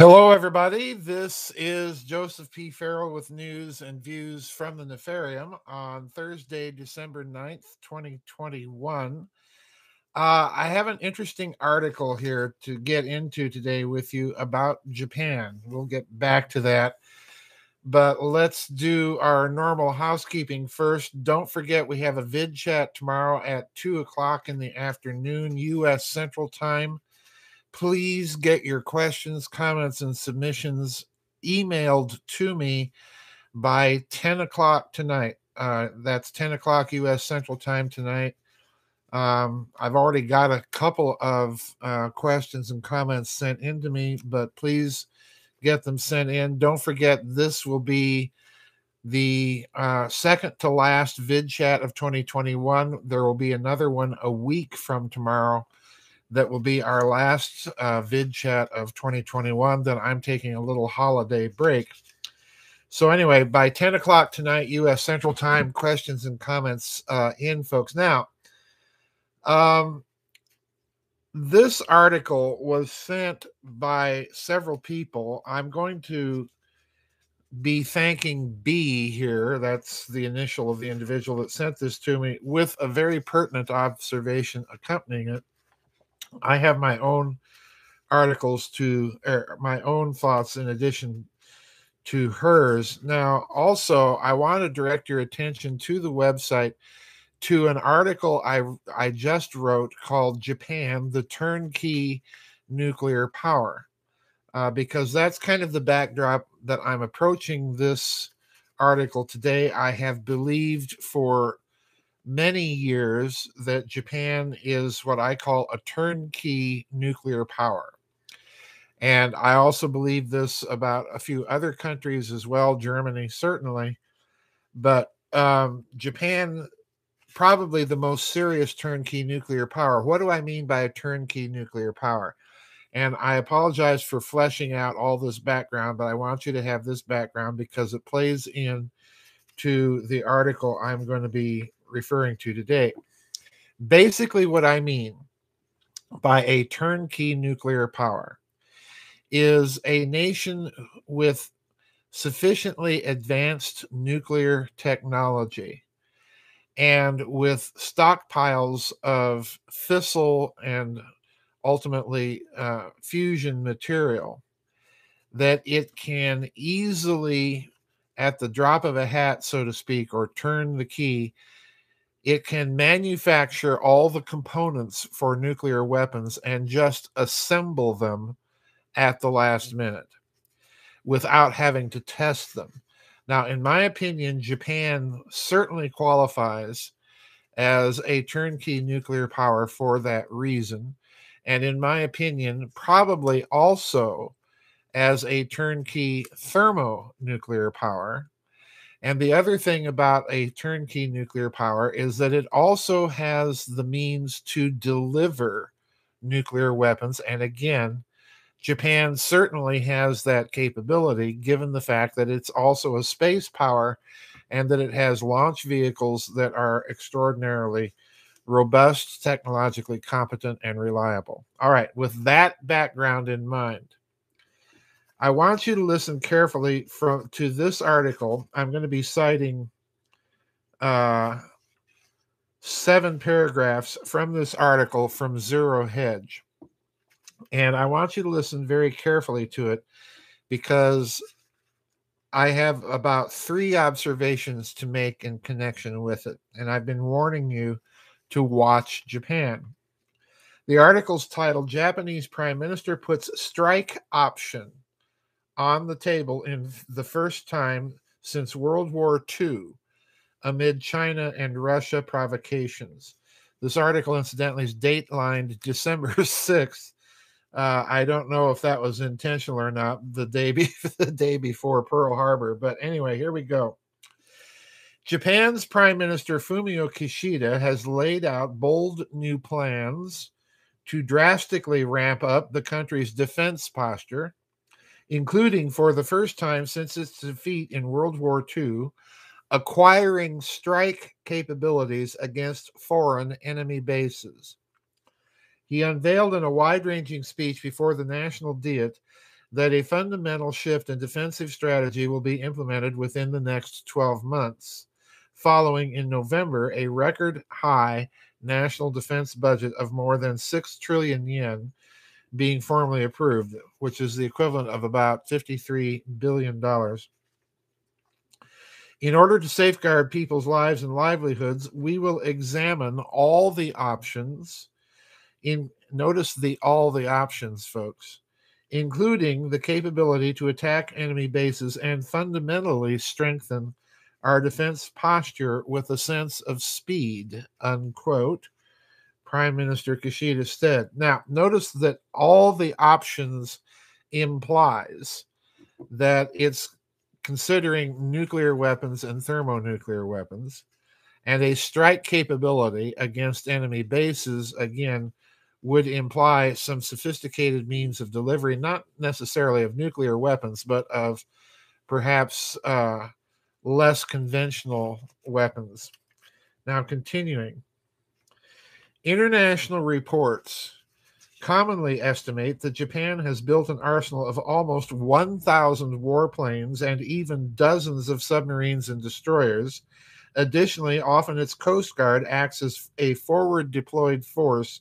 Hello, everybody. This is Joseph P. Farrell with news and views from the Nefarium on Thursday, December 9th, 2021. I have an interesting article here to get into today with you about Japan. We'll get back to that, but let's do our normal housekeeping first. Don't forget we have a vid chat tomorrow at 2 o'clock in the afternoon, U.S. Central Time. Please get your questions, comments, and submissions emailed to me by 10 o'clock tonight. That's 10 o'clock U.S. Central Time tonight. I've already got a couple of questions and comments sent in to me, but please get them sent in. Don't forget, this will be the second to last vid chat of 2021. There will be another one a week from tomorrow. That will be our last vid chat of 2021. Then I'm taking a little holiday break. So anyway, by 10 o'clock tonight, U.S. Central Time, questions and comments in, folks. Now, this article was sent by several people. I'm going to be thanking B here. That's the initial of the individual that sent this to me with a very pertinent observation accompanying it. I have my own articles to my own thoughts in addition to hers. Now, also, I want to direct your attention to the website to an article I just wrote called Japan, the Turnkey Nuclear Power, because that's kind of the backdrop that I'm approaching this article today. I have believed for many years that Japan is what I call a turnkey nuclear power. And I also believe this about a few other countries as well, Germany certainly, but Japan, probably the most serious turnkey nuclear power. What do I mean by a turnkey nuclear power? And I apologize for fleshing out all this background, but I want you to have this background because it plays in to the article I'm going to be referring to today. Basically, what I mean by a turnkey nuclear power is a nation with sufficiently advanced nuclear technology and with stockpiles of fissile and ultimately fusion material that it can easily, at the drop of a hat, so to speak, or turn the key, it can manufacture all the components for nuclear weapons and just assemble them at the last minute without having to test them. Now, in my opinion, Japan certainly qualifies as a turnkey nuclear power for that reason. And in my opinion, probably also as a turnkey thermonuclear power. And the other thing about a turnkey nuclear power is that it also has the means to deliver nuclear weapons. And again, Japan certainly has that capability, given the fact that it's also a space power and that it has launch vehicles that are extraordinarily robust, technologically competent, and reliable. All right, with that background in mind, I want you to listen carefully to this article. I'm going to be citing 7 paragraphs from this article from Zero Hedge. And I want you to listen very carefully to it because I have about 3 observations to make in connection with it. And I've been warning you to watch Japan. The article's titled, Japanese Prime Minister Puts Strike Option on the table in the first time since World War II amid China and Russia provocations. This article, incidentally, is datelined December 6th. I don't know if that was intentional or not, the day before Pearl Harbor. But anyway, here we go. Japan's Prime Minister Fumio Kishida has laid out bold new plans to drastically ramp up the country's defense posture, including, for the first time since its defeat in World War II, acquiring strike capabilities against foreign enemy bases. He unveiled in a wide-ranging speech before the National Diet that a fundamental shift in defensive strategy will be implemented within the next 12 months, following in November a record-high national defense budget of more than 6 trillion yen being formally approved, which is the equivalent of about $53 billion. In order to safeguard people's lives and livelihoods, we will examine all the options. Notice the all the options, folks, including the capability to attack enemy bases and fundamentally strengthen our defense posture with a sense of speed, unquote, Prime Minister Kishida said. Now, notice that all the options implies that it's considering nuclear weapons and thermonuclear weapons and a strike capability against enemy bases, again, would imply some sophisticated means of delivery, not necessarily of nuclear weapons, but of perhaps less conventional weapons. Now, continuing. International reports commonly estimate that Japan has built an arsenal of almost 1,000 warplanes and even dozens of submarines and destroyers. Additionally, often its Coast Guard acts as a forward-deployed force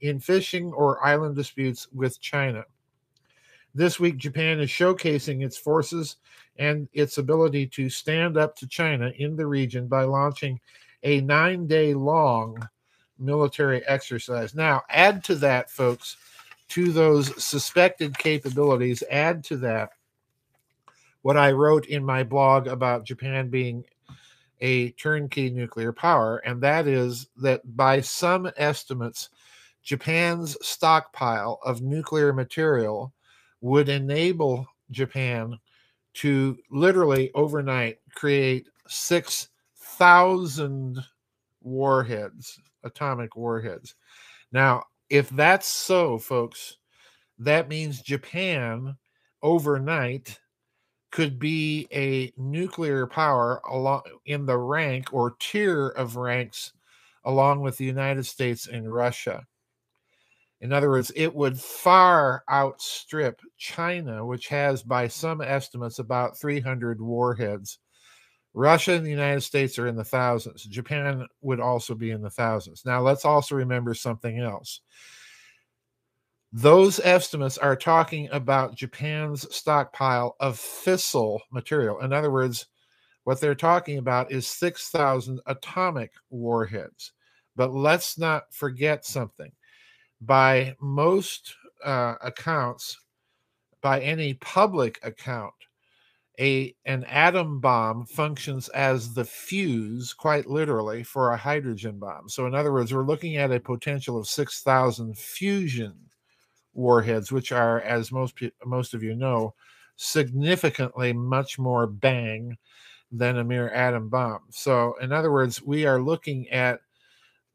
in fishing or island disputes with China. This week, Japan is showcasing its forces and its ability to stand up to China in the region by launching a 9-day-long military exercise. Now, add to that, folks, to those suspected capabilities, add to that what I wrote in my blog about Japan being a turnkey nuclear power, and that is that by some estimates, Japan's stockpile of nuclear material would enable Japan to literally overnight create 6,000 warheads, atomic warheads. Now, if that's so, folks, that means Japan overnight could be a nuclear power in the rank or tier of ranks along with the United States and Russia. In other words, it would far outstrip China, which has, by some estimates, about 300 warheads. Russia and the United States are in the thousands. Japan would also be in the thousands. Now, let's also remember something else. Those estimates are talking about Japan's stockpile of fissile material. In other words, what they're talking about is 6,000 atomic warheads. But let's not forget something. By most accounts, by any public account, an atom bomb functions as the fuse, quite literally, for a hydrogen bomb. So in other words, we're looking at a potential of 6,000 fusion warheads, which are, as most of you know, significantly much more bang than a mere atom bomb. So in other words, we are looking at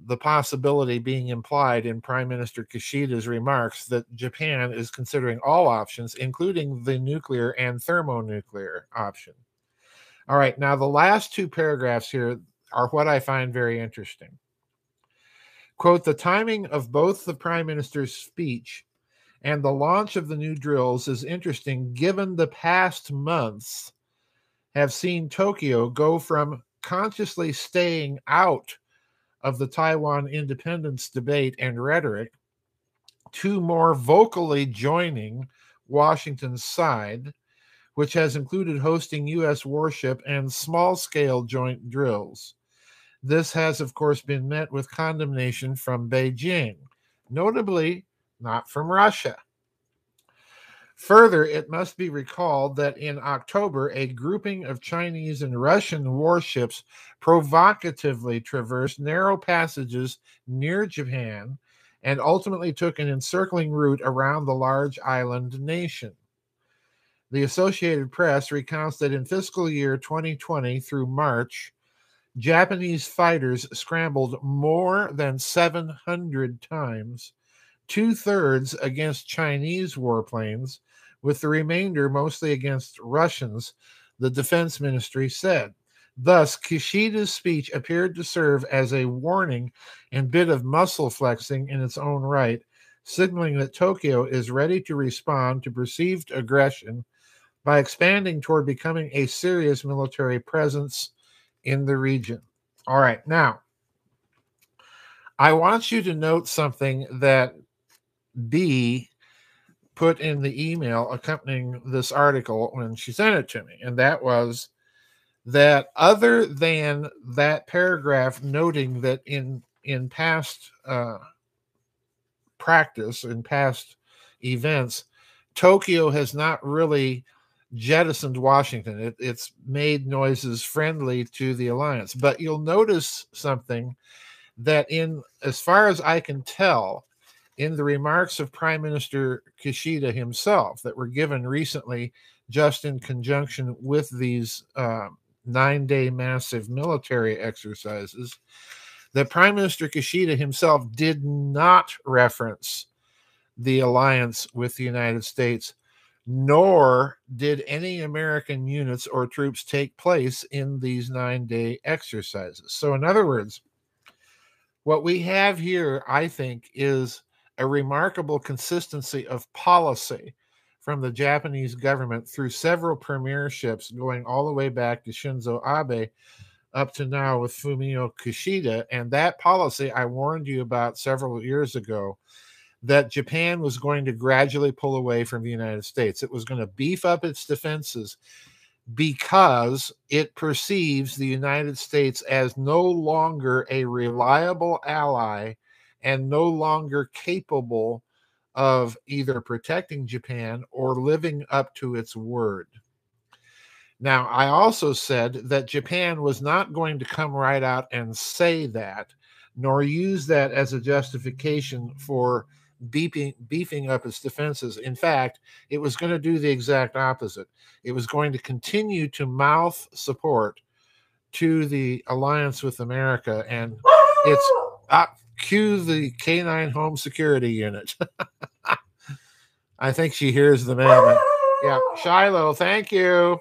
the possibility being implied in Prime Minister Kishida's remarks that Japan is considering all options, including the nuclear and thermonuclear option. All right, now the last two paragraphs here are what I find very interesting. Quote, the timing of both the Prime Minister's speech and the launch of the new drills is interesting given the past months have seen Tokyo go from consciously staying out of the Taiwan independence debate and rhetoric to more vocally joining Washington's side, which has included hosting U.S. warship and small-scale joint drills. This has, of course, been met with condemnation from Beijing, notably not from Russia. Further, it must be recalled that in October, a grouping of Chinese and Russian warships provocatively traversed narrow passages near Japan and ultimately took an encircling route around the large island nation. The Associated Press recounts that in fiscal year 2020 through March, Japanese fighters scrambled more than 700 times, two-thirds against Chinese warplanes, with the remainder mostly against Russians, the defense ministry said. Thus, Kishida's speech appeared to serve as a warning and bit of muscle flexing in its own right signaling that Tokyo is ready to respond to perceived aggression by expanding toward becoming a serious military presence in the region. All right, now, I want you to note something that B put in the email accompanying this article when she sent it to me, and that was that other than that paragraph noting that in past practice, in past events, Tokyo has not really jettisoned Washington. It's made noises friendly to the alliance. But you'll notice something that as far as I can tell, in the remarks of Prime Minister Kishida himself that were given recently just in conjunction with these 9-day massive military exercises, that Prime Minister Kishida himself did not reference the alliance with the United States, nor did any American units or troops take place in these 9-day exercises. So in other words, what we have here, I think, is a remarkable consistency of policy from the Japanese government through several premierships going all the way back to Shinzo Abe up to now with Fumio Kishida. And that policy I warned you about several years ago, that Japan was going to gradually pull away from the United States. It was going to beef up its defenses because it perceives the United States as no longer a reliable ally and no longer capable of either protecting Japan or living up to its word. Now, I also said that Japan was not going to come right out and say that, nor use that as a justification for beefing up its defenses. In fact, it was going to do the exact opposite. It was going to continue to mouth support to the alliance with America and its... cue the K-9 home security unit. I think she hears the man. Yeah, Shiloh, thank you.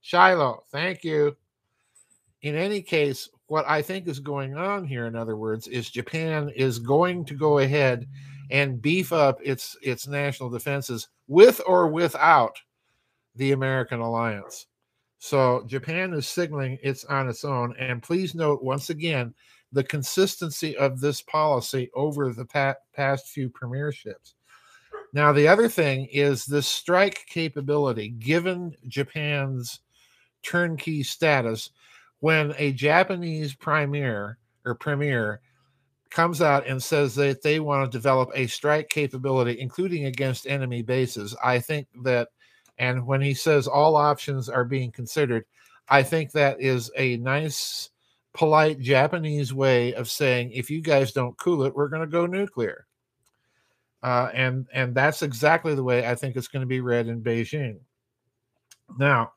Shiloh, thank you. In any case, what I think is going on here, in other words, is Japan is going to go ahead and beef up its national defenses with or without the American alliance. So Japan is signaling it's on its own. And please note, once again, the consistency of this policy over the past few premierships. Now, the other thing is this strike capability, given Japan's turnkey status, when a Japanese premier comes out and says that they want to develop a strike capability, including against enemy bases, I think that, and when he says all options are being considered, I think that is a nice... polite Japanese way of saying, if you guys don't cool it, we're going to go nuclear. And that's exactly the way I think it's going to be read in Beijing. Now,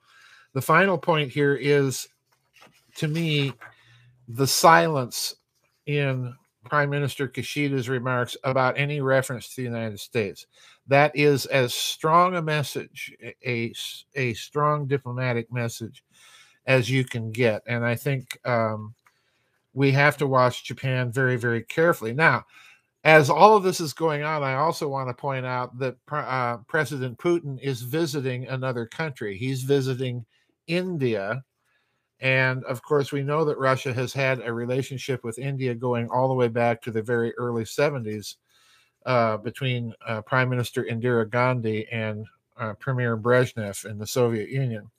the final point here is, to me, the silence in Prime Minister Kishida's remarks about any reference to the United States. That is as strong a message, a strong diplomatic message, as you can get. And I think we have to watch Japan very, very carefully. Now, as all of this is going on, I also want to point out that President Putin is visiting another country. He's visiting India. And of course, we know that Russia has had a relationship with India going all the way back to the very early 70s between Prime Minister Indira Gandhi and Premier Brezhnev in the Soviet Union.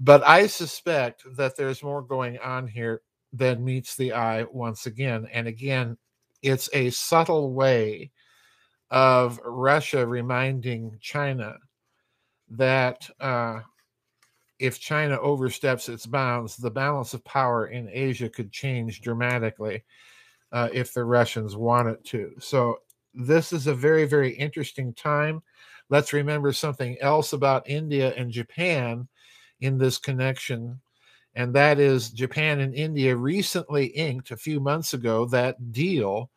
But I suspect that there's more going on here than meets the eye once again. And again, it's a subtle way of Russia reminding China that if China oversteps its bounds, the balance of power in Asia could change dramatically if the Russians want it to. So this is a very, very interesting time. Let's remember something else about India and Japan in this connection, and that is Japan and India recently inked a few months ago that deal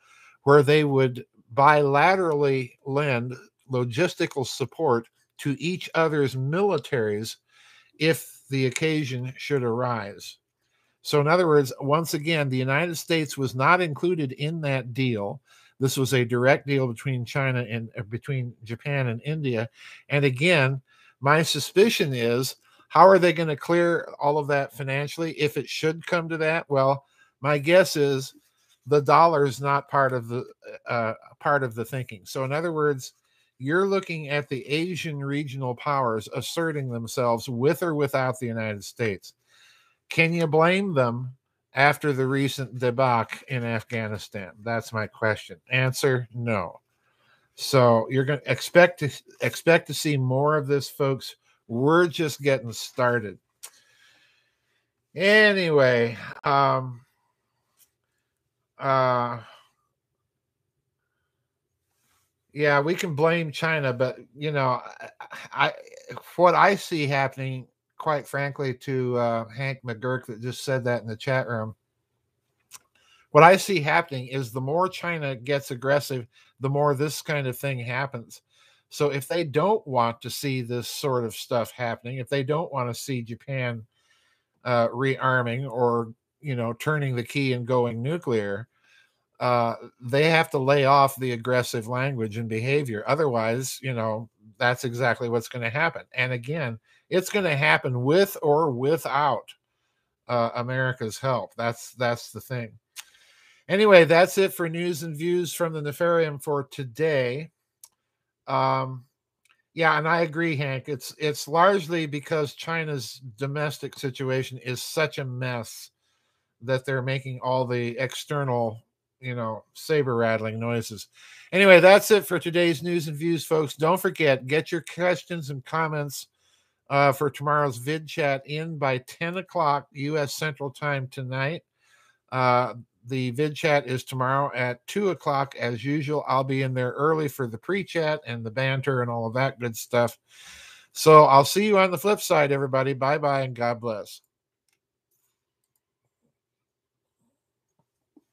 where they would bilaterally lend logistical support to each other's militaries if the occasion should arise. So in other words, once again, the United States was not included in that deal. This was a direct deal between China and between Japan and India. And again, my suspicion is, how are they going to clear all of that financially if it should come to that? Well, my guess is the dollar is not part of the thinking. So in other words, you're looking at the Asian regional powers asserting themselves with or without the United States. Can you blame them after the recent debacle in Afghanistan? That's my question. Answer, no. So you're going to expect to see more of this, folks. We're just getting started. Anyway, yeah, we can blame China, but you know, what I see happening, quite frankly, to Hank McGurk that just said that in the chat room. What I see happening is the more China gets aggressive, the more this kind of thing happens. So if they don't want to see this sort of stuff happening, if they don't want to see Japan rearming or, you know, turning the key and going nuclear, they have to lay off the aggressive language and behavior. Otherwise, you know, that's exactly what's going to happen. And again, it's going to happen with or without America's help. That's the thing. Anyway, that's it for news and views from the Nefarium for today. Yeah, and I agree, Hank. It's largely because China's domestic situation is such a mess that they're making all the external, you know, saber-rattling noises. Anyway, that's it for today's news and views, folks. Don't forget, get your questions and comments for tomorrow's vid chat in by 10 o'clock U.S. Central Time tonight. The vid chat is tomorrow at 2 o'clock as usual. I'll be in there early for the pre-chat and the banter and all of that good stuff. So I'll see you on the flip side, everybody. Bye-bye and God bless.